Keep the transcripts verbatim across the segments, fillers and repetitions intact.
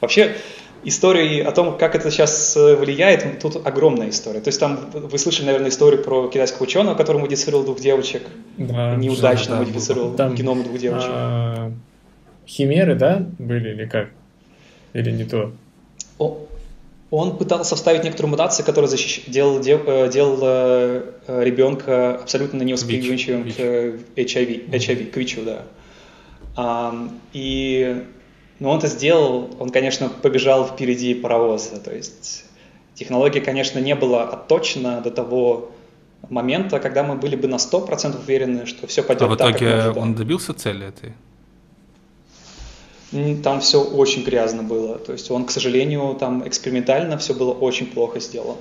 Вообще, истории о том, как это сейчас влияет, тут огромная история. То есть там вы слышали, наверное, историю про китайского ученого, который модифицировал двух девочек, да, неудачно да, модифицировал там, геном двух девочек. А, химеры, да, были или как? Или не то? О, он пытался вставить некоторые мутации, которые защищ... делал, дел... делал ребенка абсолютно невосприимчивым к эйч ай ви, эйч ай ви, к ВИЧу, да. А, и... Но он это сделал, он, конечно, побежал впереди паровоза, то есть технология, конечно, не была отточена до того момента, когда мы были бы на сто процентов уверены, что все пойдет а так, как мы ожидали. А в итоге он добился цели этой? Там все очень грязно было, то есть он, к сожалению, там экспериментально все было очень плохо сделано,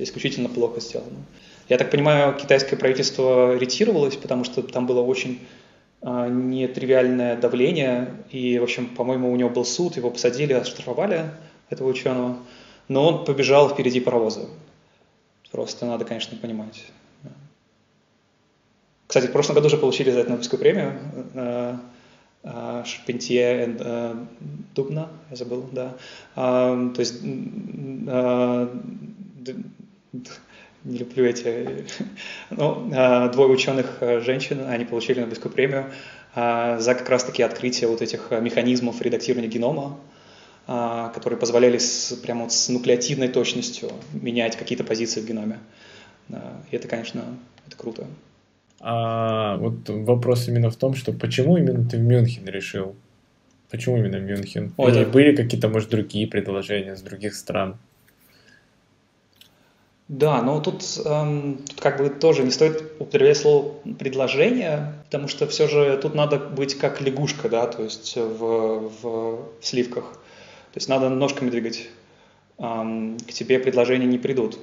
исключительно плохо сделано. Я так понимаю, китайское правительство ретировалось, потому что там было очень... нетривиальное давление, и, в общем, по-моему, у него был суд, его посадили, оштрафовали, этого ученого, но он побежал впереди паровоза. Просто надо, конечно, понимать. Кстати, в прошлом году уже получили за это Нобелевскую премию Шпентье и Дубна, я забыл, да. То есть, не люблю эти... Ну, двое ученых женщин, они получили Нобелевскую премию за как раз-таки открытие вот этих механизмов редактирования генома, которые позволяли с, прямо вот с нуклеотидной точностью менять какие-то позиции в геноме. И это, конечно, это круто. А вот вопрос именно в том, что почему именно ты в Мюнхен решил? Почему именно Мюнхен? Ой, Или да. были какие-то, может, другие предложения с других стран? Да, но тут, эм, тут как бы тоже не стоит употреблять слово «предложение», потому что все же тут надо быть как лягушка, да, то есть в, в, в сливках. То есть надо ножками двигать, эм, к тебе предложения не придут.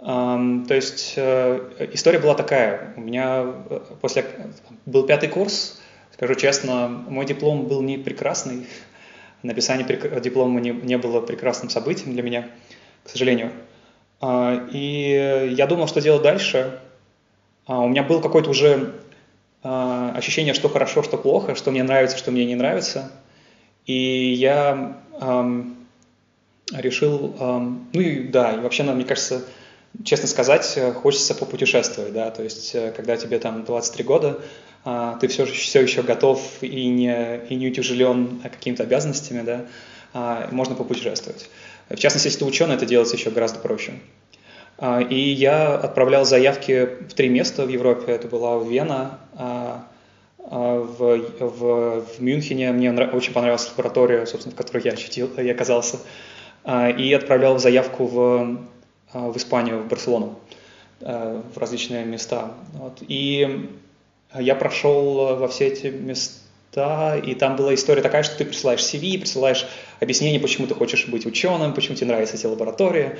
Эм, то есть э, история была такая. У меня после был пятый курс, скажу честно, мой диплом был не прекрасный. Написание прик... диплома не, не было прекрасным событием для меня, к сожалению. И я думал, что делать дальше. У меня было какое-то уже ощущение, что хорошо, что плохо, что мне нравится, что мне не нравится. И я решил... Ну и да, и вообще, мне кажется, честно сказать, хочется попутешествовать. Да? То есть, когда тебе там двадцать три года, ты все, все еще готов и не, и не утяжелен какими-то обязанностями, да? Можно попутешествовать. В частности, если ты ученый, это делается еще гораздо проще. И я отправлял заявки в три места в Европе. Это была Вена, в, в, в Мюнхене. Мне очень понравилась лаборатория, собственно, в которой я, ощутил, я оказался. И отправлял заявку в, в Испанию, в Барселону, в различные места. Вот. И я прошел во все эти места. Да, и там была история такая, что ты присылаешь си ви, присылаешь объяснение, почему ты хочешь быть ученым, почему тебе нравятся эти лаборатории.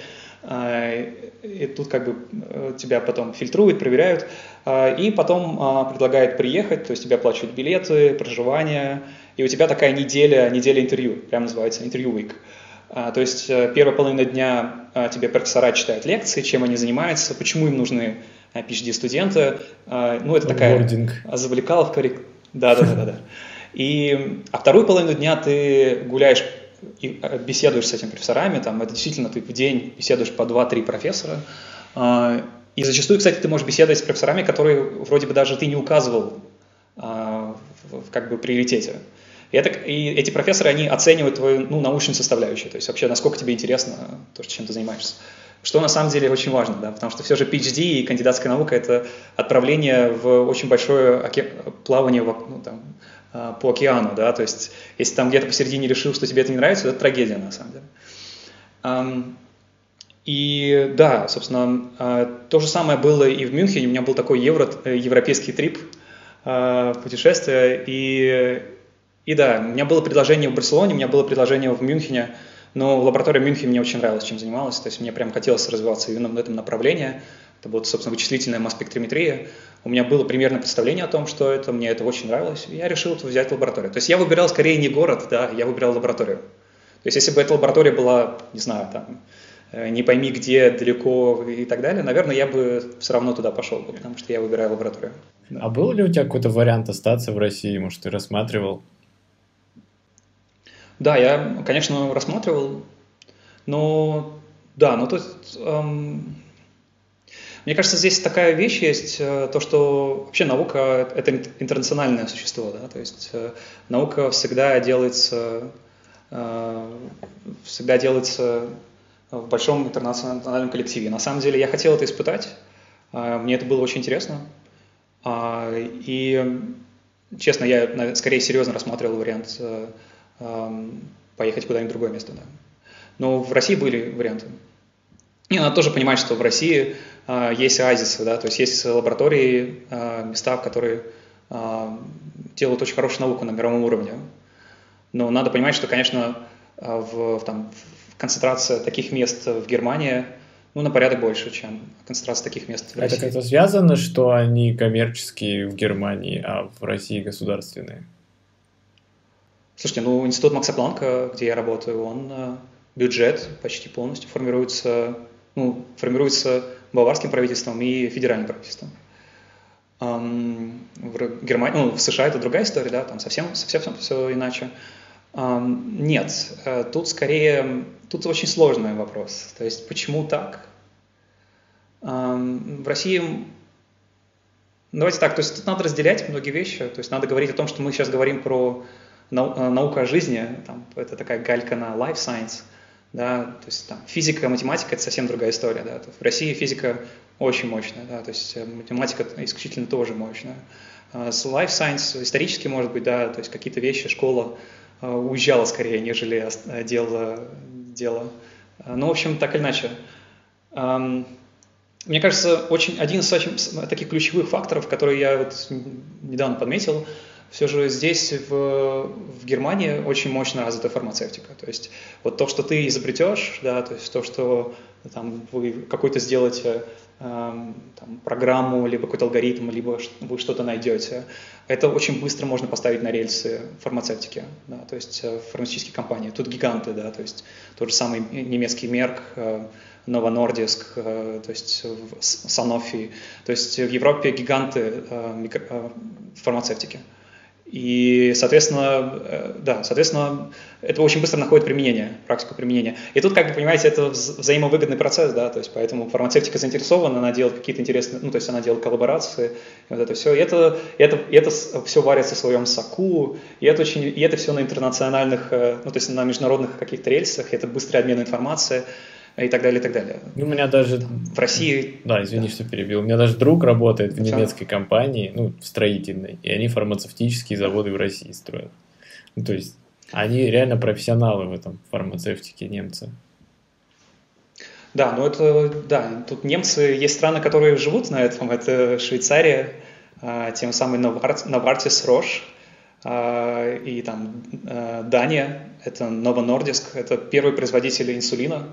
И тут как бы тебя потом фильтруют, проверяют. И потом предлагают приехать, то есть тебе оплачивают билеты, проживание. И у тебя такая неделя, неделя интервью, прям называется интервью-вик. То есть первая половина дня тебе профессора читают лекции, чем они занимаются, почему им нужны пи эйч ди-студенты. Ну, это такая завлекаловка. Да-да-да. И, а вторую половину дня ты гуляешь и беседуешь с этими профессорами, там, это действительно ты в день беседуешь по два-три профессора, и зачастую, кстати, ты можешь беседовать с профессорами, которые вроде бы даже ты не указывал в как бы приоритете. И, это, и эти профессоры, они оценивают твою ну, научную составляющую, то есть вообще насколько тебе интересно то, чем ты занимаешься. Что на самом деле очень важно, да, потому что все же пи эйч ди и кандидатская наука – это отправление в очень большое оке... плавание в, ну, там, по океану, да, то есть если там где-то посередине решил, что тебе это не нравится, это трагедия на самом деле. И да, собственно, то же самое было и в Мюнхене, у меня был такой евро... европейский трип, путешествие, и... и да, у меня было предложение в Барселоне, у меня было предложение в Мюнхене. Но лаборатория Мюнхен мне очень нравилась, чем занималась, то есть мне прям хотелось развиваться именно в этом направлении. Это была, собственно, вычислительная масс-спектрометрия. У меня было примерное представление о том, что это, мне это очень нравилось, и я решил взять лабораторию. То есть я выбирал скорее не город, да, я выбирал лабораторию. То есть если бы эта лаборатория была, не знаю, там, не пойми где, далеко и так далее, наверное, я бы все равно туда пошел, потому что я выбираю лабораторию. Да. А был ли у тебя какой-то вариант остаться в России, может, ты рассматривал? Да, я, конечно, рассматривал, но да, но тут... Эм... Мне кажется, здесь такая вещь есть, то, что вообще наука – это интернациональное существо, да, то есть наука всегда делается, всегда делается в большом интернациональном коллективе. На самом деле я хотел это испытать, мне это было очень интересно, и, честно, я скорее серьезно рассматривал вариант поехать куда-нибудь в другое место, да. Но в России были варианты. И надо тоже понимать, что в России э, есть оазисы, да, то есть есть лаборатории, э, места, которые э, делают очень хорошую науку на мировом уровне. Но надо понимать, что, конечно, в, в, там, в концентрация таких мест в Германии ну, на порядок больше, чем концентрация таких мест в России. Это как-то связано, что они коммерческие в Германии, а в России государственные? Слушайте, ну институт Макса Планка, где я работаю, он э, бюджет почти полностью формируется... Ну, формируется баварским правительством и федеральным правительством. В Германии, ну, в США это другая история, да, там совсем, совсем все иначе. Нет, тут скорее, тут очень сложный вопрос. То есть, почему так? В России, давайте так, то есть тут надо разделять многие вещи, то есть надо говорить о том, что мы сейчас говорим про нау- науку о жизни, там, это такая галька на life science. Да, то есть там, физика, математика – это совсем другая история. Да. В России физика очень мощная, да, то есть математика исключительно тоже мощная. С life science исторически, может быть, да, то есть какие-то вещи школа уезжала скорее, нежели делала дело. Ну, в общем, так или иначе. Мне кажется, очень, один из очень, таких ключевых факторов, которые я вот недавно подметил, все же здесь, в, в Германии, очень мощно развита фармацевтика. То есть вот то, что ты изобретешь, да, то есть то, что там, вы какую-то сделаете э, там, программу, либо какой-то алгоритм, либо вы что-то найдете, это очень быстро можно поставить на рельсы фармацевтики, да, то есть фармацевтические компании. Тут гиганты, да, то есть тот же самый немецкий Merck, э, Novo Nordisk, э, то есть Sanofi. То есть в Европе гиганты э, микро, э, фармацевтики. И, соответственно, да, соответственно, это очень быстро находит применение, практику применения. И тут, как вы понимаете, это взаимовыгодный процесс, да, то есть поэтому фармацевтика заинтересована, она делает какие-то интересные, ну, то есть она делает коллаборации, и вот это все, и это, и это, и это все варится в своем соку, и это, очень, и это все на интернациональных, ну, то есть на международных каких-то рельсах, это быстрый обмен информацией. И так далее, и так далее. У меня даже... Там, в России... Да, извини, да. что перебил. У меня даже друг работает в немецкой компании, ну, в строительной, и они фармацевтические заводы в России строят. Ну, то есть, они реально профессионалы в этом, фармацевтике, немцы. Да, ну это... Да, тут немцы... Есть страны, которые живут на этом. Это Швейцария, тем самым Novartis, Roche, и там Дания, это Novo Nordisk, это первый производитель инсулина.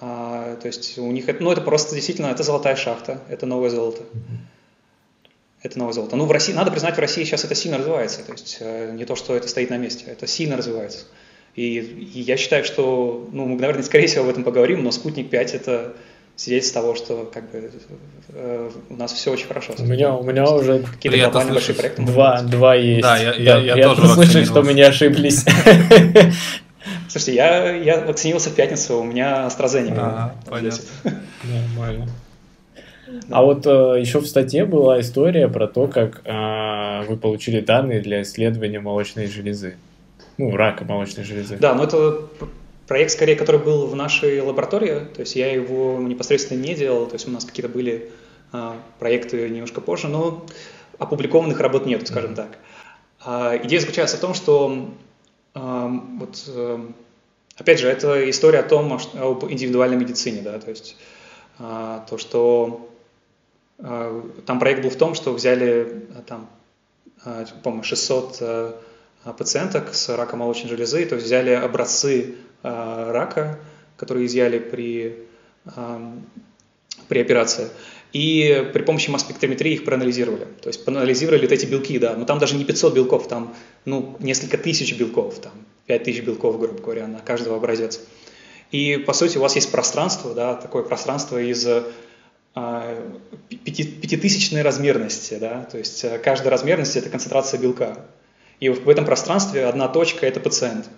А, то есть у них это, ну это просто действительно, это золотая шахта, это новое золото. Это новое золото. Ну, в России, надо признать, в России сейчас это сильно развивается, то есть не то, что это стоит на месте, это сильно развивается. И, и я считаю, что, ну, мы, наверное, скорее всего об этом поговорим, но «Спутник пять» — это свидетельство того, что как бы э, у нас все очень хорошо. У меня, у меня уже какие-то глобальные большие проекты. Два, два есть. Да, я, да, я, я, я тоже слышу, что мы не ошиблись. Слушайте, я, я оценился в пятницу, у меня AstraZeneca. А, понятно. Нормально. Да. А вот э, еще в статье была история про то, как э, вы получили данные для исследования молочной железы. Ну, рака молочной железы. Да, но это проект, скорее, который был в нашей лаборатории. То есть я его непосредственно не делал. То есть у нас какие-то были э, проекты немножко позже, но опубликованных работ нет, скажем mm-hmm. так. А, идея заключается в том, что... Вот, опять же, это история о том, об индивидуальной медицине, да, то есть то, что там проект был в том, что взяли там, по-моему, шестьсот пациенток с раком молочной железы, то есть взяли образцы рака, которые изъяли при, при операции. И при помощи масс-спектрометрии их проанализировали. То есть проанализировали вот эти белки, да. Но там даже не пятьсот белков, там ну, несколько тысяч белков, там пять тысяч белков, грубо говоря, на каждого образец. И, по сути, у вас есть пространство, да, такое пространство из э, пяти, пятитысячной размерности, да. То есть каждая размерность – это концентрация белка. И в этом пространстве одна точка – это пациент.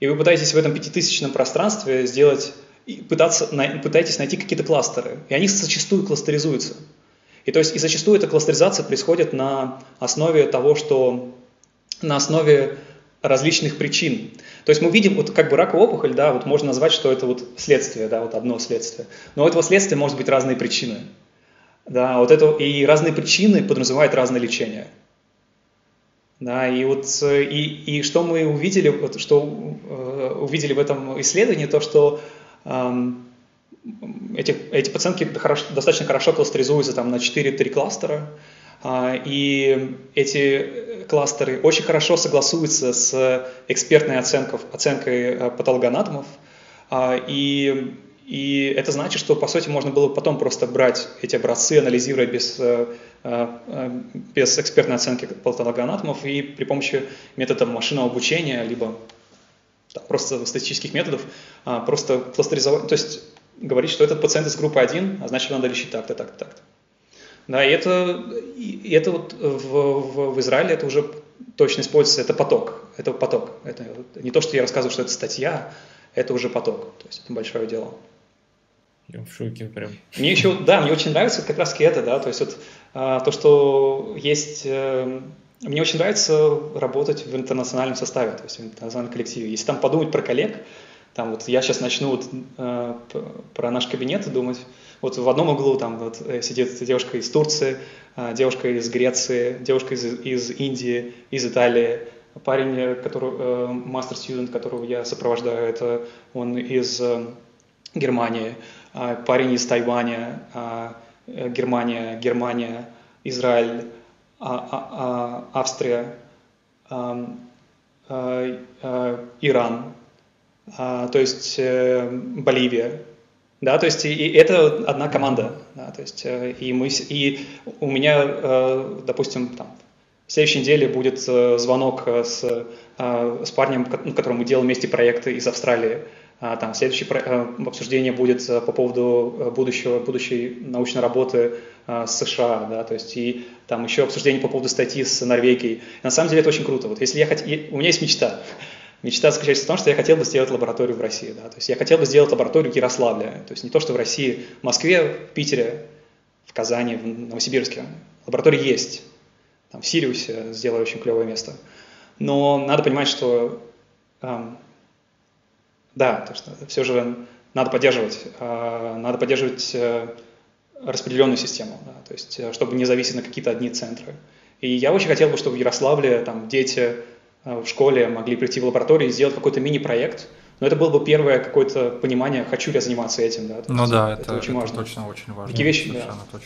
И вы пытаетесь в этом пятитысячном пространстве сделать, пытаться, пытаетесь найти какие-то кластеры. И они зачастую кластеризуются. И то есть и зачастую эта кластеризация происходит на основе того, что на основе различных причин. То есть мы видим, вот как бы раковая опухоль, да, вот можно назвать, что это вот следствие, да, вот одно следствие. Но у этого следствия может быть разные причины. Да, вот это, и разные причины подразумевают разное лечение. Да, и, вот, и, и что мы увидели, вот, что э, увидели в этом исследовании, то, что э, эти, эти пациентки хорошо, достаточно хорошо кластеризуются там, на четыре-три кластера, э, и эти кластеры очень хорошо согласуются с экспертной оценкой, оценкой патологоанатомов, э, и, и это значит, что, по сути, можно было потом просто брать эти образцы, анализируя без... Э, без экспертной оценки патологоанатомов и при помощи методов машинного обучения, либо да, просто статистических методов, просто кластеризовать, то есть говорить, что этот пациент из группы один, а значит, надо лечить так-то, так-то, так-то. Да, и это, и это вот в, в, в Израиле это уже точно используется, это поток, это поток. Это не то, что я рассказываю, что это статья, это уже поток, то есть это большое дело. Я в шоке прям. Мне еще, да, мне очень нравится как раз это, да, то есть вот, а, то, что есть, э, мне очень нравится работать в интернациональном составе, то есть в интернациональном коллективе. Если там подумать про коллег, там вот я сейчас начну вот, э, про наш кабинет думать, вот в одном углу там вот, сидит девушка из Турции, э, девушка из Греции, девушка из, из Индии, из Италии, парень, который, мастер-студент, э, которого я сопровождаю, это он из э, Германии, парень из Тайваня, Германия, Германия, Израиль, Австрия, Иран, то есть Боливия, да, то есть и это одна команда, да, то есть и мы, и у меня, допустим, там, в следующей неделе будет звонок с, с парнем, которому мы делаем вместе проекты из Австралии. Там следующее обсуждение будет по поводу будущего, будущей научной работы с США, да, то есть и там еще обсуждение по поводу статьи с Норвегией. На самом деле это очень круто. Вот если я хот... У меня есть мечта. Мечта заключается в том, что я хотел бы сделать лабораторию в России, да, то есть я хотел бы сделать лабораторию в Ярославле, то есть не то, что в России, в Москве, в Питере, в Казани, в Новосибирске. Лаборатория есть. Там в Сириусе сделаю очень клевое место. Но надо понимать, что... Да, то что все же надо поддерживать, надо поддерживать распределенную систему, да, то есть, чтобы не зависеть на какие-то одни центры. И я очень хотел бы, чтобы в Ярославле там, дети в школе могли прийти в лабораторию и сделать какой-то мини-проект, но это было бы первое какое-то понимание, хочу ли я заниматься этим. Да, ну есть, да, это, это, очень, это важно. Точно очень важно. Такие вещи, совершенно да.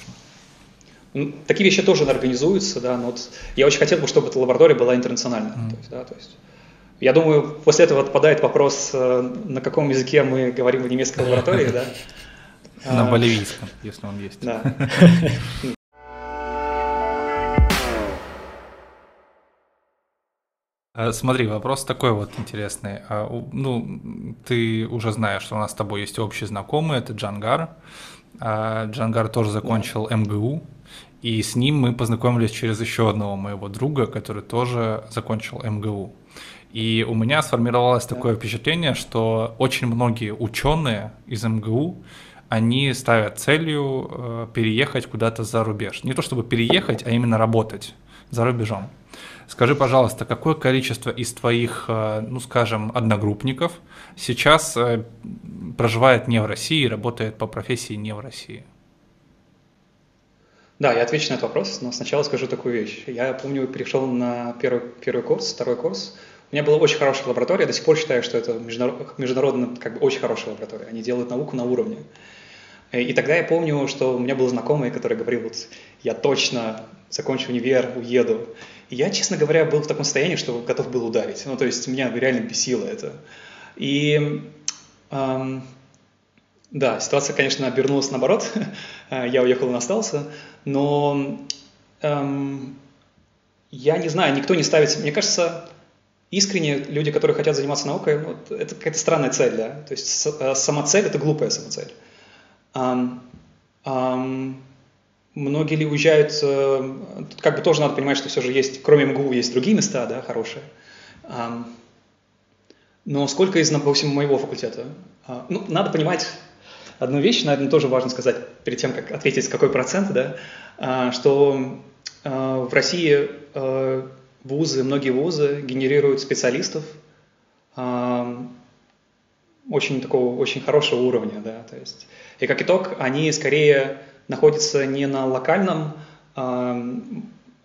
точно. Такие вещи тоже организуются, да, но вот я очень хотел бы, чтобы эта лаборатория была интернациональна. Mm. То есть, да, то есть, я думаю, после этого отпадает вопрос, на каком языке мы говорим в немецкой лаборатории, да? На боливийском, если он есть. Да. Смотри, вопрос такой вот интересный. Ну, ты уже знаешь, что у нас с тобой есть общий знакомый, это Джангар. Джангар тоже закончил эм гэ у. И с ним мы познакомились через еще одного моего друга, который тоже закончил эм гэ у. И у меня сформировалось такое впечатление, что очень многие ученые из эм гэ у, они ставят целью переехать куда-то за рубеж. Не то чтобы переехать, а именно работать за рубежом. Скажи, пожалуйста, какое количество из твоих, ну скажем, одногруппников сейчас проживает не в России и работает по профессии не в России? Да, я отвечу на этот вопрос, но сначала скажу такую вещь. Я помню, перешел на первый, первый курс, второй курс. У меня была очень хорошая лаборатория, я до сих пор считаю, что это международно как бы очень хорошая лаборатория. Они делают науку на уровне. И тогда я помню, что у меня был знакомый, который говорил, вот, я точно закончу универ, уеду. И я, честно говоря, был в таком состоянии, что готов был ударить. Ну, то есть меня реально бесило это. И... Эм... Да, ситуация, конечно, обернулась наоборот, я уехал и остался, но эм, я не знаю, никто не ставится, мне кажется, искренне люди, которые хотят заниматься наукой, вот, это какая-то странная цель, да, то есть с, сама цель – это глупая самоцель. Эм, эм, многие ли уезжают, э, тут как бы тоже надо понимать, что все же есть, кроме эм гэ у, есть другие места, да, хорошие. Эм, Но сколько из, допустим, моего факультета? Ну, надо понимать одну вещь, наверное, тоже важно сказать, перед тем, как ответить, какой процент, да, что в России вузы, многие вузы генерируют специалистов очень такого, очень хорошего уровня, да, то есть, и как итог, они скорее находятся не на локальном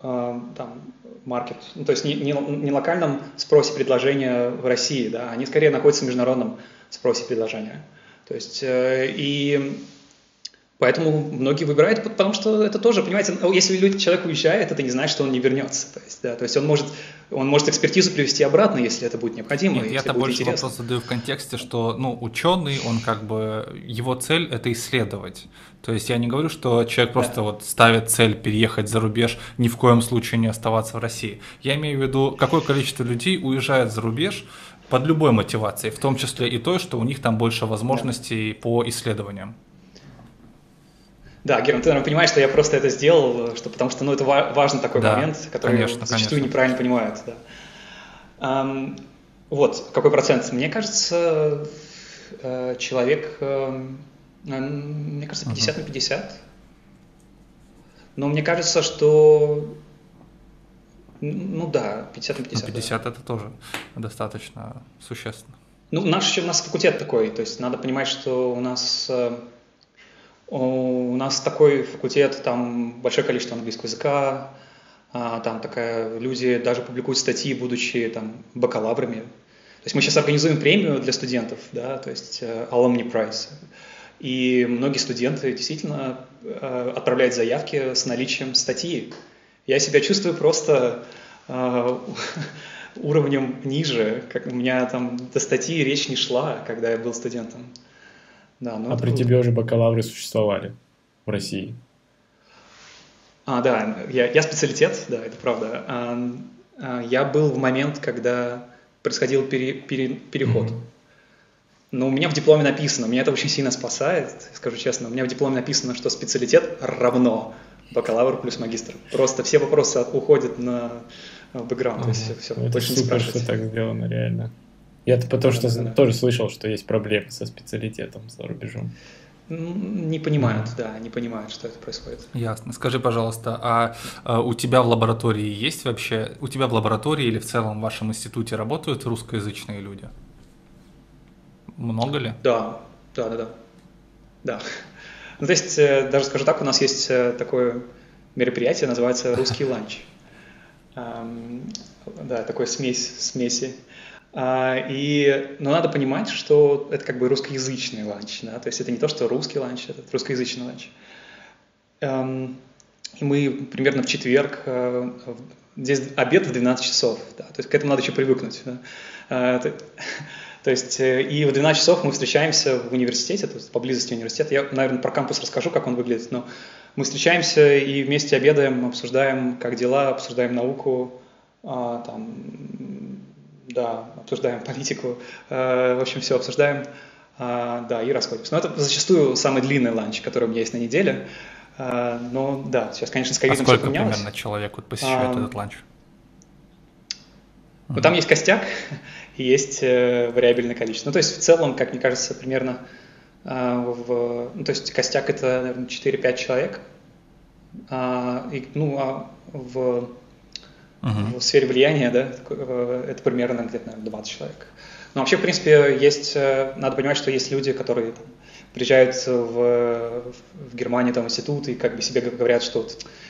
там, маркет, ну, то есть не, не, не локальном спросе предложения в России, да, они скорее находятся в международном спросе предложения. То есть, э, и поэтому многие выбирают, потому что это тоже, понимаете, если человек уезжает, это не значит, что он не вернется. То есть, да, то есть он может, он может экспертизу привести обратно, если это будет необходимо. Нет, я-то больше интересно. Вопрос задаю в контексте, что, ну, ученый, он как бы, его цель – это исследовать. То есть я не говорю, что человек просто да. вот ставит цель переехать за рубеж, ни в коем случае не оставаться в России. Я имею в виду, какое количество людей уезжает за рубеж под любой мотивацией, в том числе и той, что у них там больше возможностей да. по исследованиям. Да, Герман, ты, наверное, понимаешь, что я просто это сделал, что, потому что ну, это ва- важный такой да, момент, который конечно, зачастую конечно. неправильно понимают. Да. Um, вот, какой процент? Мне кажется, человек, мне кажется, пятьдесят uh-huh. на пятьдесят. Но мне кажется, что... Ну да, пятьдесят на пятьдесят. пятьдесят да. это тоже достаточно существенно. Ну, наш, у нас факультет такой, то есть надо понимать, что у нас... У нас такой факультет, там большое количество английского языка, там такая, люди даже публикуют статьи, будучи там бакалаврами. То есть мы сейчас организуем премию для студентов, да, то есть Alumni Prize. И многие студенты действительно отправляют заявки с наличием статьи. Я себя чувствую просто уровнем ниже, как у меня там до статьи речь не шла, когда я был студентом. Да, ну а при тебе уже бакалавры существовали в России? А, да, я, я специалитет, да, это правда. А, а, я был в момент, когда происходил пере, пере, переход. Mm-hmm. Но у меня в дипломе написано, меня это очень сильно спасает, скажу честно, у меня в дипломе написано, что специалитет равно бакалавр плюс магистр. Просто все вопросы уходят на бэкграунд, mm-hmm. то есть все, это точно супер, спрашивать. Это так сделано, реально. Я-то потому да, что да, тоже да. слышал, что есть проблемы со специалитетом за рубежом. Не понимают, mm-hmm. да, не понимают, что это происходит. Ясно. Скажи, пожалуйста, а, а у тебя в лаборатории есть вообще, у тебя в лаборатории или в целом в вашем институте работают русскоязычные люди? Много ли? Да, да, да, да. да. Ну, то есть, даже скажу так, у нас есть такое мероприятие, называется «Русский ланч». Да, такая смесь, смеси. А, и, но надо понимать, что это как бы русскоязычный ланч, да? То есть это не то, что русский ланч, это русскоязычный ланч. Эм, и мы примерно в четверг, э, здесь обед в двенадцать часов, да? То есть к этому надо еще привыкнуть. Да? Э, то, то есть э, и в двенадцать часов мы встречаемся в университете, то есть поблизости университета. Я, наверное, про кампус расскажу, как он выглядит, но мы встречаемся и вместе обедаем, обсуждаем, как дела, обсуждаем науку, э, там... Да, обсуждаем политику, в общем, все обсуждаем, да, и расходимся. Но это зачастую самый длинный ланч, который у меня есть на неделе, но да, сейчас, конечно, с ковидом все поменялось. А сколько примерно человек вот посещает а, этот ланч? Ну, угу. Там есть костяк и есть вариабельное количество. Ну, то есть в целом, как мне кажется, примерно, в, ну, то есть костяк это, наверное, четыре-пять человек, а, и, ну, а в... Uh-huh. В сфере влияния, да, это примерно где-то, наверное, двадцать человек. Но вообще, в принципе, есть, надо понимать, что есть люди, которые там, приезжают в, в Германию, там, институт, и как бы себе говорят, что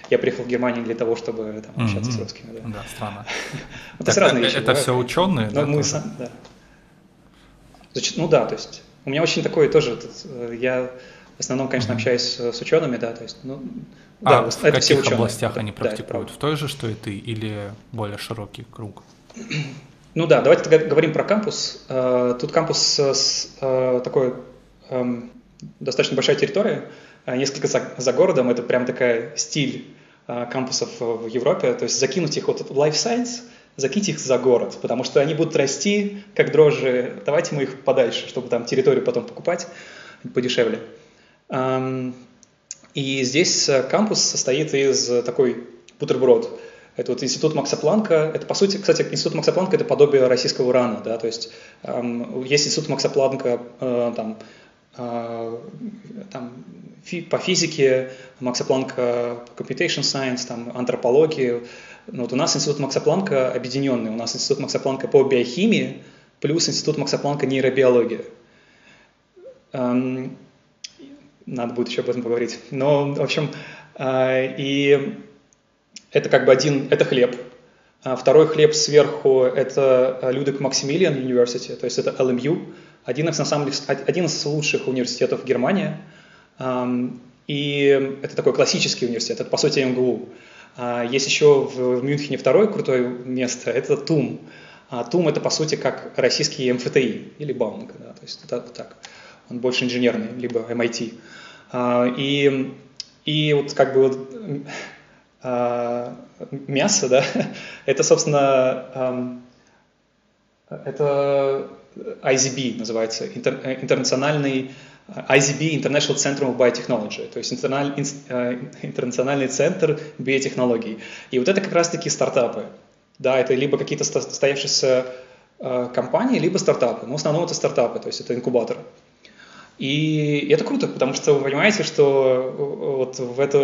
я приехал в Германию для того, чтобы там, общаться uh-huh. с русскими. Да, да странно. Это так, разные вещи. Это да? все ученые? Но да, мы сам, да. Ну да, то есть у меня очень такое тоже, я в основном, конечно, uh-huh. общаюсь с учеными, да, то есть, ну, да, а в каких областях они практикуют? Да, в той же, что и ты, или более широкий круг? Ну да, давайте говорим про кампус. Тут кампус такой, достаточно большая территория, несколько за, за городом, это прям такая стиль кампусов в Европе, то есть закинуть их вот в life science, закинуть их за город, потому что они будут расти как дрожжи, давайте мы их подальше, чтобы там территорию потом покупать подешевле. И здесь кампус состоит из такой бутерброд. Это вот институт Макса Планка, это по сути, кстати, институт Макса Планка – это подобие российского РАНа, да, то есть эм, есть институт Макса Планка э, там, э, там, фи, по физике, Макса Планка по computation science, там, антропологии, но вот у нас институт Макса Планка объединенный, у нас институт Макса Планка по биохимии плюс институт Макса Планка нейробиология. Эм, надо будет еще об этом поговорить, но, в общем, э, и... Это как бы один, это хлеб. Второй хлеб сверху – это Ludwig Maximilian University, то есть это эл эм ю, один из, на самом деле, один из лучших университетов Германии. И это такой классический университет, это по сути эм гэ у. Есть еще в Мюнхене второе крутое место – это тум. тум – это по сути как российский эм эф тэ и или Бауманка, да, то есть это так. Он больше инженерный, либо эм ай ти. И, и вот как бы вот… мясо, да, это, собственно, это ай зет би называется, интернациональный, ай зет би, International Center of Biotechnology, то есть интернациональный центр биотехнологий. И вот это как раз-таки стартапы, да, это либо какие-то состоявшиеся компании, либо стартапы, но в основном это стартапы, то есть это инкубаторы. И это круто, потому что вы понимаете, что вот в это,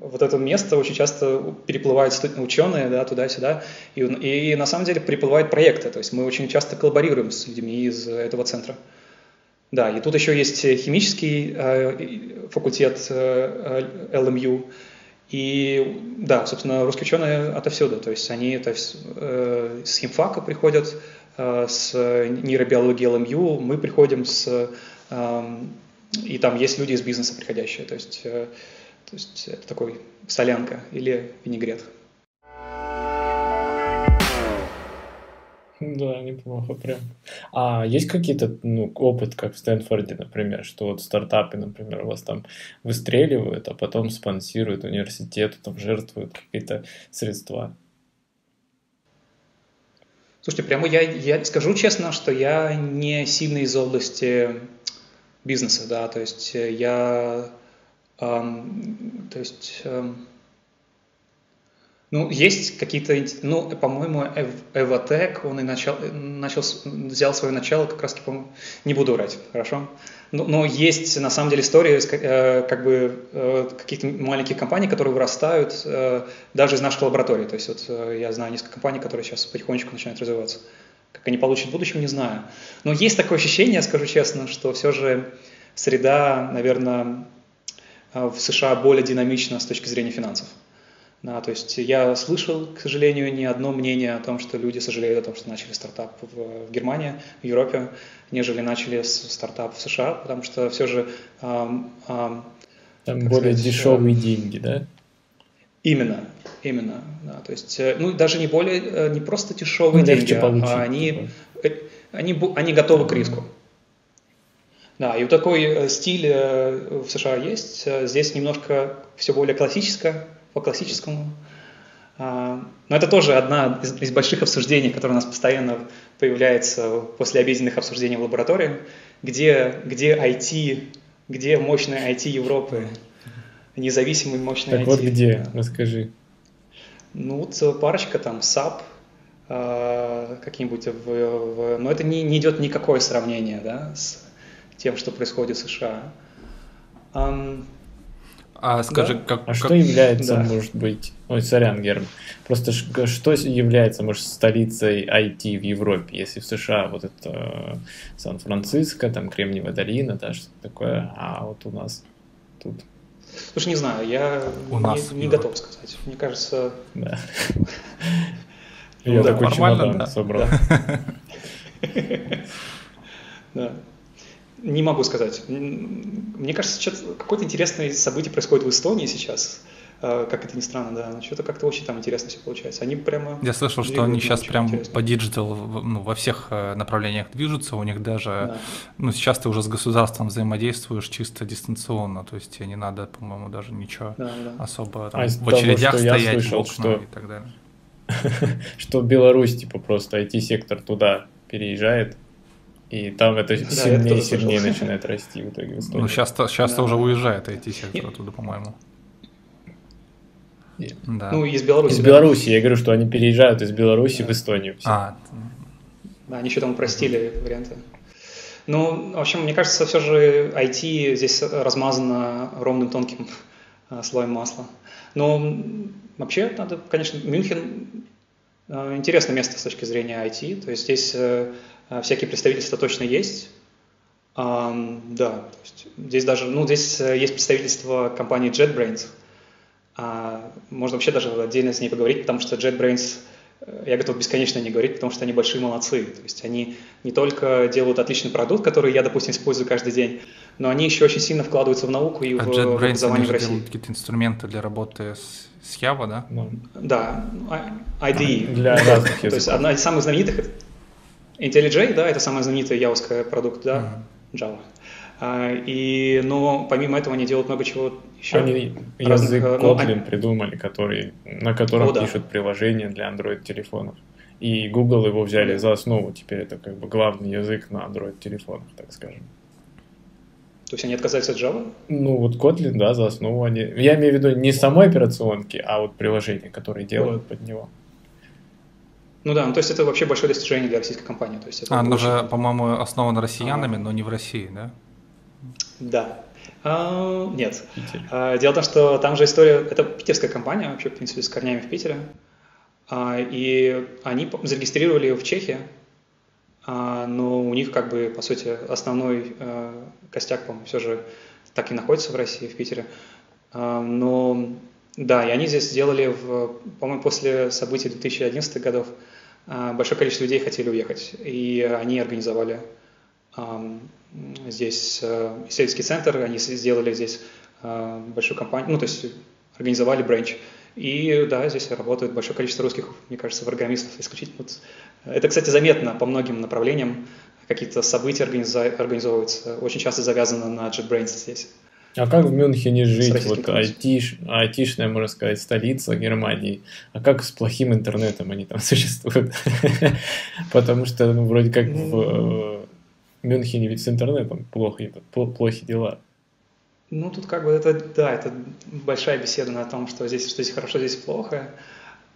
вот это место очень часто переплывают ученые, да, туда-сюда, и, и на самом деле переплывают проекты, то есть мы очень часто коллаборируем с людьми из этого центра. Да, и тут еще есть химический э, факультет э, эл эм ю, и да, собственно, русские ученые отовсюду, то есть они то есть, э, с химфака приходят, э, с нейробиологии эл эм ю, мы приходим с… И там есть люди из бизнеса приходящие, то есть, то есть это такой солянка или винегрет. Да, неплохо прям. А есть какие-то, ну, опыт, как в Стэнфорде, например, что вот стартапы, например, вас там выстреливают, а потом спонсируют университету, там жертвуют какие-то средства? Слушайте, прямо я, я скажу честно, что я не сильно из области бизнеса, да, то есть я, эм, то есть, эм, ну, есть какие-то, ну, по-моему, Evotech, он и начал, начал, взял свое начало, как раз-таки, по-моему, не буду врать, хорошо? Но, но есть, на самом деле, истории, э, как бы, э, каких-то маленьких компаний, которые вырастают э, даже из наших лабораторий, то есть вот э, я знаю несколько компаний, которые сейчас потихонечку начинают развиваться. Как они получат в будущем, не знаю. Но есть такое ощущение, я скажу честно, что все же среда, наверное, в США более динамична с точки зрения финансов. Да, то есть я слышал, к сожалению, не одно мнение о том, что люди сожалеют о том, что начали стартап в Германии, в Европе, нежели начали стартап в США, потому что все же… Эм, эм, Там более сказать, дешевые э... деньги, да? Именно, именно, да, то есть, ну, даже не более, не просто дешевые деньги, получить, а они, они, они готовы к риску. Да, и вот такой стиль в США есть, здесь немножко все более классическое, по-классическому, но это тоже одна из, из больших обсуждений, которая у нас постоянно появляется после обеденных обсуждений в лаборатории, где, где ай ти, где мощная ай ти Европы, независимый мощный так ай ти. Так вот где? Да. Расскажи. Ну, вот парочка там, сап, э, какие-нибудь, в, в, но это не, не идет никакое сравнение, да, с тем, что происходит в США. Um, а скажи, да? как... А как... что является, да. может быть... Ой, сорян, Герм. Просто что является, может, столицей ай ти в Европе, если в США вот это Сан-Франциско, там Кремниевая долина, да, что-то такое, а вот у нас тут... Слушай, не знаю, я не, не готов сказать. Мне кажется... Да. Я такой чемодан собрал. Да. Не могу сказать. Мне кажется, какое-то интересное событие происходит в Эстонии сейчас. Как это ни странно, да. Что-то как-то очень там интересно все получается. Они прямо... Я слышал, что они сейчас прям интересного. По диджитал, ну, во всех направлениях движутся. У них даже... Да. Ну, сейчас ты уже с государством взаимодействуешь чисто дистанционно. То есть тебе не надо, по-моему, даже ничего да, да. особо там, а в очередях того, стоять, слышал, что... и так далее. Что Беларусь, типа, просто ай ти-сектор туда переезжает. И там это да, сильнее и сильнее слышал. Начинает расти в итоге. В ну, сейчас-то сейчас да. уже уезжает ай ти-сектор оттуда, по-моему. Да. Ну, из Беларуси. Из да? Беларуси. Я говорю, что они переезжают из Беларуси да. в Эстонию. Все. А. Да, они еще там упростили варианты. Ну, в общем, мне кажется, все же ай ти здесь размазано ровным тонким слоем масла. Но вообще, надо, конечно, Мюнхен интересное место с точки зрения ай ти. То есть здесь всякие представительства точно есть. Да, то есть здесь даже, ну, здесь есть представительство компании JetBrains. Можно вообще даже отдельно с ней поговорить, потому что JetBrains, я готов бесконечно не говорить, потому что они большие молодцы. То есть они не только делают отличный продукт, который я, допустим, использую каждый день, но они еще очень сильно вкладываются в науку и а в образование в России. Делают какие-то инструменты для работы с, с Java, да? Да, ай ди и. Для разных языков. То есть одна из самых знаменитых — IntelliJ, да, это самый знаменитый явовский продукт, да, Java. И, но помимо этого они делают много чего еще. Они разных, язык Kotlin ну, придумали, который, на котором о, да. пишут приложения для Android-телефонов. И Google его взяли за основу. Теперь это как бы главный язык на Android-телефонах, так скажем. То есть они отказались от Java? Ну вот Kotlin, да, за основу они... Я имею в виду не самой операционки, а вот приложения, которые делают да. под него. Ну да, ну то есть это вообще большое достижение для российской компании. То есть это а, она же, по-моему, основана россиянами, а... но не в России, да? Да. А, нет. А, дело в том, что там же история... Это питерская компания, вообще, в принципе, с корнями в Питере. А, и они зарегистрировали ее в Чехии, а, но у них, как бы, по сути, основной а, костяк, по-моему, все же так и находится в России, в Питере. А, но, да, и они здесь сделали, в, по-моему, после событий две тысячи одиннадцатых годов а, большое количество людей хотели уехать. И они организовали... А, здесь э, исследовательский центр, они сделали здесь э, большую компанию, ну, то есть организовали бренч. И да, здесь работает большое количество русских, мне кажется, программистов исключительно. Вот. Это, кстати, заметно по многим направлениям. Какие-то события организа- организовываются, очень часто завязано на JetBrains здесь. А как в Мюнхене жить? Вот айтиш, айтишная, можно сказать, столица Германии. А как с плохим интернетом они там существуют? Потому что, ну, вроде как в... В Мюнхене ведь с интернетом плохи, плохи дела. Ну, тут как бы это, да, это большая беседа на том, что здесь, что здесь хорошо, здесь плохо.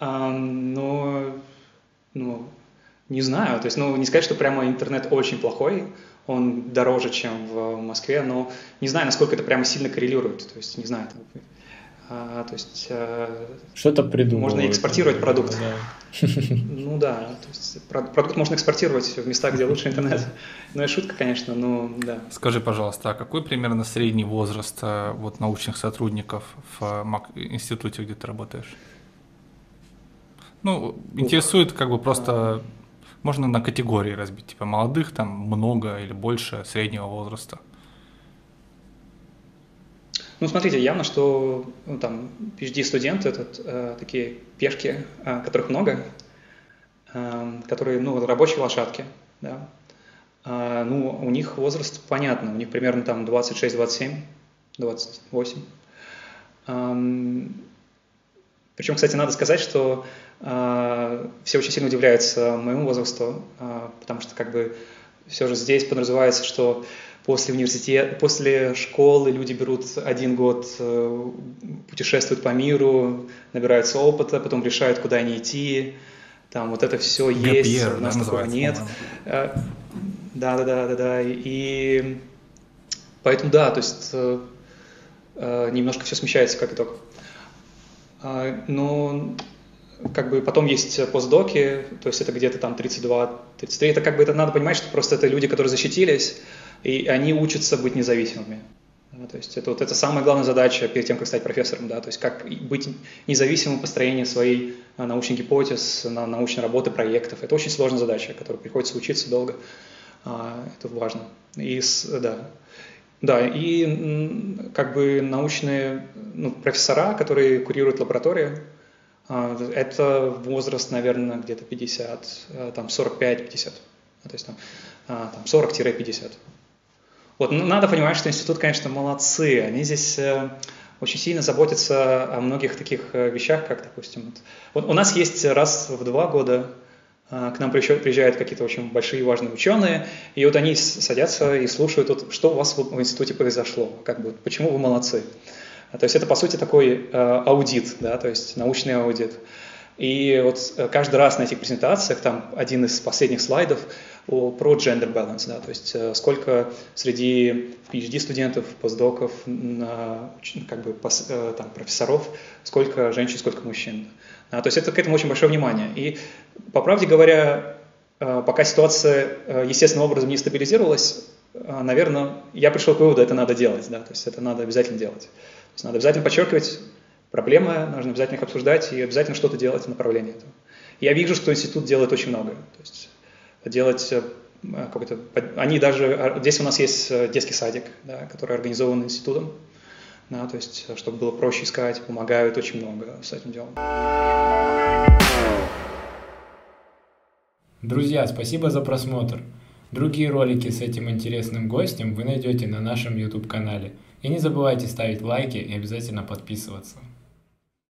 А, но, ну, не знаю, то есть, ну, не сказать, что прямо интернет очень плохой, он дороже, чем в Москве, но не знаю, насколько это прямо сильно коррелирует, то есть, не знаю. Там, а, то есть... А, что-то придумывают. Можно экспортировать продукт. Да. Ну да, то есть продукт можно экспортировать в местах, где лучше интернет. Ну и шутка, конечно, но да. Скажи, пожалуйста, а какой примерно средний возраст вот, научных сотрудников в институте, где ты работаешь? Ну, интересует как бы просто... Можно на категории разбить, типа молодых там много или больше среднего возраста. Ну, смотрите, явно, что ну, там пи эйч ди-студенты, это э, такие пешки, э, которых много, э, которые, ну, рабочие лошадки, да. Э, ну, у них возраст, понятно, у них примерно там двадцать шесть, двадцать семь, двадцать восемь. Э, причем, кстати, надо сказать, что э, все очень сильно удивляются моему возрасту, э, потому что, как бы, все же здесь подразумевается, что... После университета, после школы люди берут один год, путешествуют по миру, набираются опыта, потом решают, куда они идти. Там вот это все есть, Гапьер, у нас да, такого нет. Да-да-да-да-да. И поэтому, да, то есть немножко все смещается как итог. Но... Как бы потом есть постдоки, то есть это где-то там тридцать два тридцать три. Это как бы это надо понимать, что просто это люди, которые защитились, и они учатся быть независимыми. То есть это вот это самая главная задача перед тем, как стать профессором, да, то есть как быть независимым в построении своей научной гипотез, научной работы, проектов. Это очень сложная задача, которой приходится учиться долго. Это важно. И да. Да, и как бы научные ну, профессора, которые курируют лаборатории, это возраст, наверное, где-то пятьдесят, там сорок пять пятьдесят, то есть там, там сорок-пятьдесят. Вот, ну, надо понимать, что институт, конечно, молодцы, они здесь очень сильно заботятся о многих таких вещах, как, допустим, вот у нас есть раз в два года к нам приезжают какие-то очень большие важные ученые, и вот они садятся и слушают, вот, что у вас в институте произошло, как бы, почему вы молодцы. То есть это, по сути, такой аудит, да, то есть научный аудит. И вот каждый раз на этих презентациях, там один из последних слайдов про gender balance, да, то есть сколько среди PhD-студентов, постдоков, как бы, там, профессоров, сколько женщин, сколько мужчин. А, то есть это, к этому очень большое внимание. И, по правде говоря, пока ситуация естественным образом не стабилизировалась, наверное, я пришел к выводу, это надо делать, да, то есть это надо обязательно делать. То есть надо обязательно подчеркивать проблемы, нужно обязательно их обсуждать и обязательно что-то делать в направлении этого. Я вижу, что институт делает очень многое. То есть делать какой-то... Они даже... Здесь у нас есть детский садик, да, который организован институтом. Да, то есть, чтобы было проще искать, помогают очень много с этим делом. Друзья, спасибо за просмотр. Другие ролики с этим интересным гостем вы найдете на нашем YouTube-канале. И не забывайте ставить лайки и обязательно подписываться.